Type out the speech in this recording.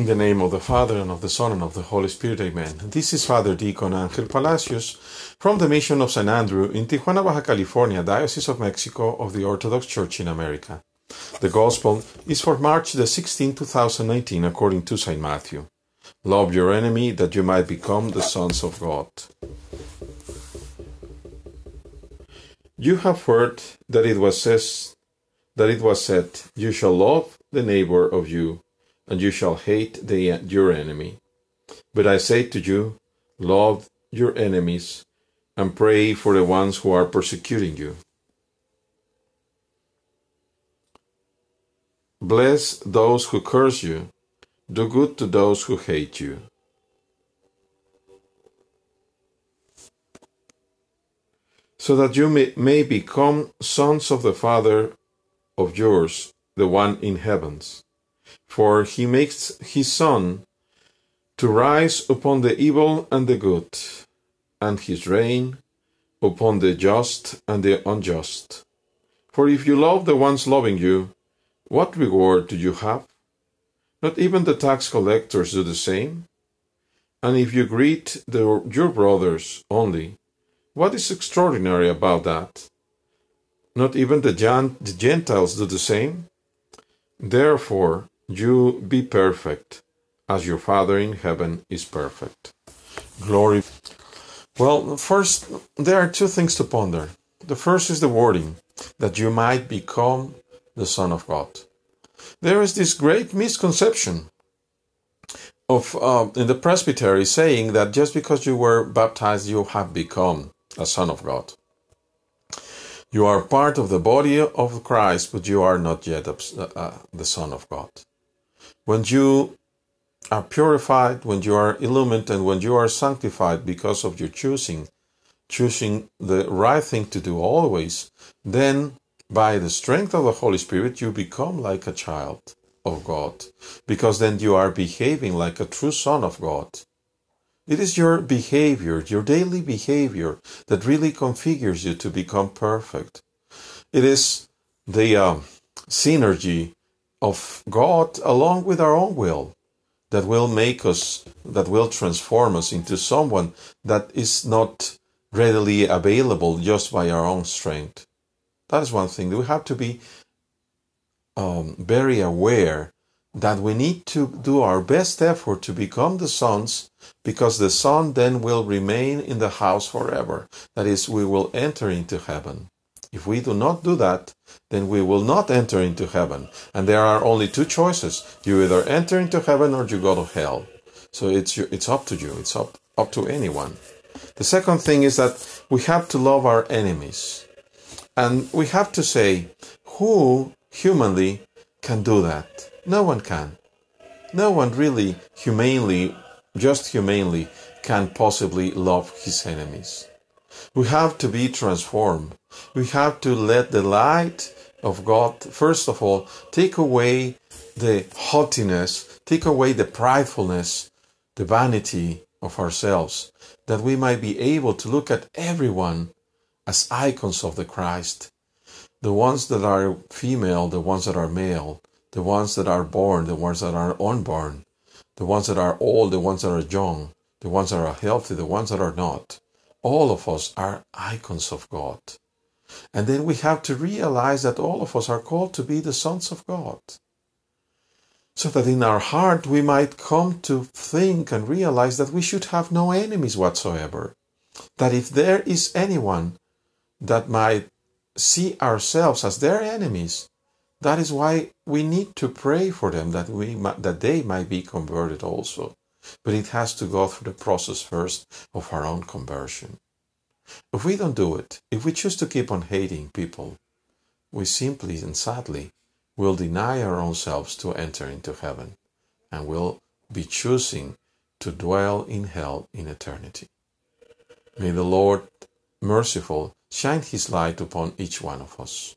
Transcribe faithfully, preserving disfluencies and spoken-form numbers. In the name of the Father, and of the Son, and of the Holy Spirit, amen. This is Father Deacon Angel Palacios from the Mission of Saint Andrew in Tijuana, Baja California, Diocese of Mexico of the Orthodox Church in America. The Gospel is for March the sixteenth, two thousand nineteen, according to Saint Matthew. Love your enemy, that you might become the sons of God. You have heard that it was says, that it was said, you shall love the neighbor of you, and you shall hate the, your enemy. But I say to you, love your enemies, and pray for the ones who are persecuting you. Bless those who curse you, do good to those who hate you. So that you may, may become sons of the Father of yours, the one in heavens. For he makes his sun to rise upon the evil and the good, and his rain upon the just and the unjust. For if you love the ones loving you, what reward do you have? Not even the tax collectors do the same. And if you greet the, your brothers only, what is extraordinary about that? Not even the, Gen- the Gentiles do the same. Therefore, you be perfect, as your Father in heaven is perfect. Glory. Well, first, there are two things to ponder. The first is the wording, that you might become the Son of God. There is this great misconception of uh, in the Presbytery saying that just because you were baptized, you have become a Son of God. You are part of the body of Christ, but you are not yet uh, the Son of God. When you are purified, when you are illumined, and when you are sanctified because of your choosing, choosing the right thing to do always, then by the strength of the Holy Spirit, you become like a child of God, because then you are behaving like a true Son of God. It is your behavior, your daily behavior, that really configures you to become perfect. It is the uh, synergy of God along with our own will that will make us, that will transform us into someone that is not readily available just by our own strength. That is one thing. We have to be um, very aware that we need to do our best effort to become the sons, because the Son then will remain in the house forever. That is, we will enter into heaven. If we do not do that, then we will not enter into heaven. And there are only two choices. You either enter into heaven or you go to hell. So it's it's up to you. It's up, up to anyone. The second thing is that we have to love our enemies. And we have to say, who humanly can do that? No one can. No one really humanely, just humanely, can possibly love his enemies. We have to be transformed. We have to let the light of God, first of all, take away the haughtiness, take away the pridefulness, the vanity of ourselves, that we might be able to look at everyone as icons of the Christ, the ones that are female, the ones that are male, the ones that are born, the ones that are unborn, the ones that are old, the ones that are young, the ones that are healthy, the ones that are not. All of us are icons of God. And then we have to realize that all of us are called to be the sons of God, so that in our heart we might come to think and realize that we should have no enemies whatsoever. That if there is anyone that might see ourselves as their enemies, that is why we need to pray for them, that we that they might be converted also. But it has to go through the process first of our own conversion. If we don't do it, if we choose to keep on hating people, we simply and sadly will deny our own selves to enter into heaven, and will be choosing to dwell in hell in eternity. May the Lord merciful shine his light upon each one of us.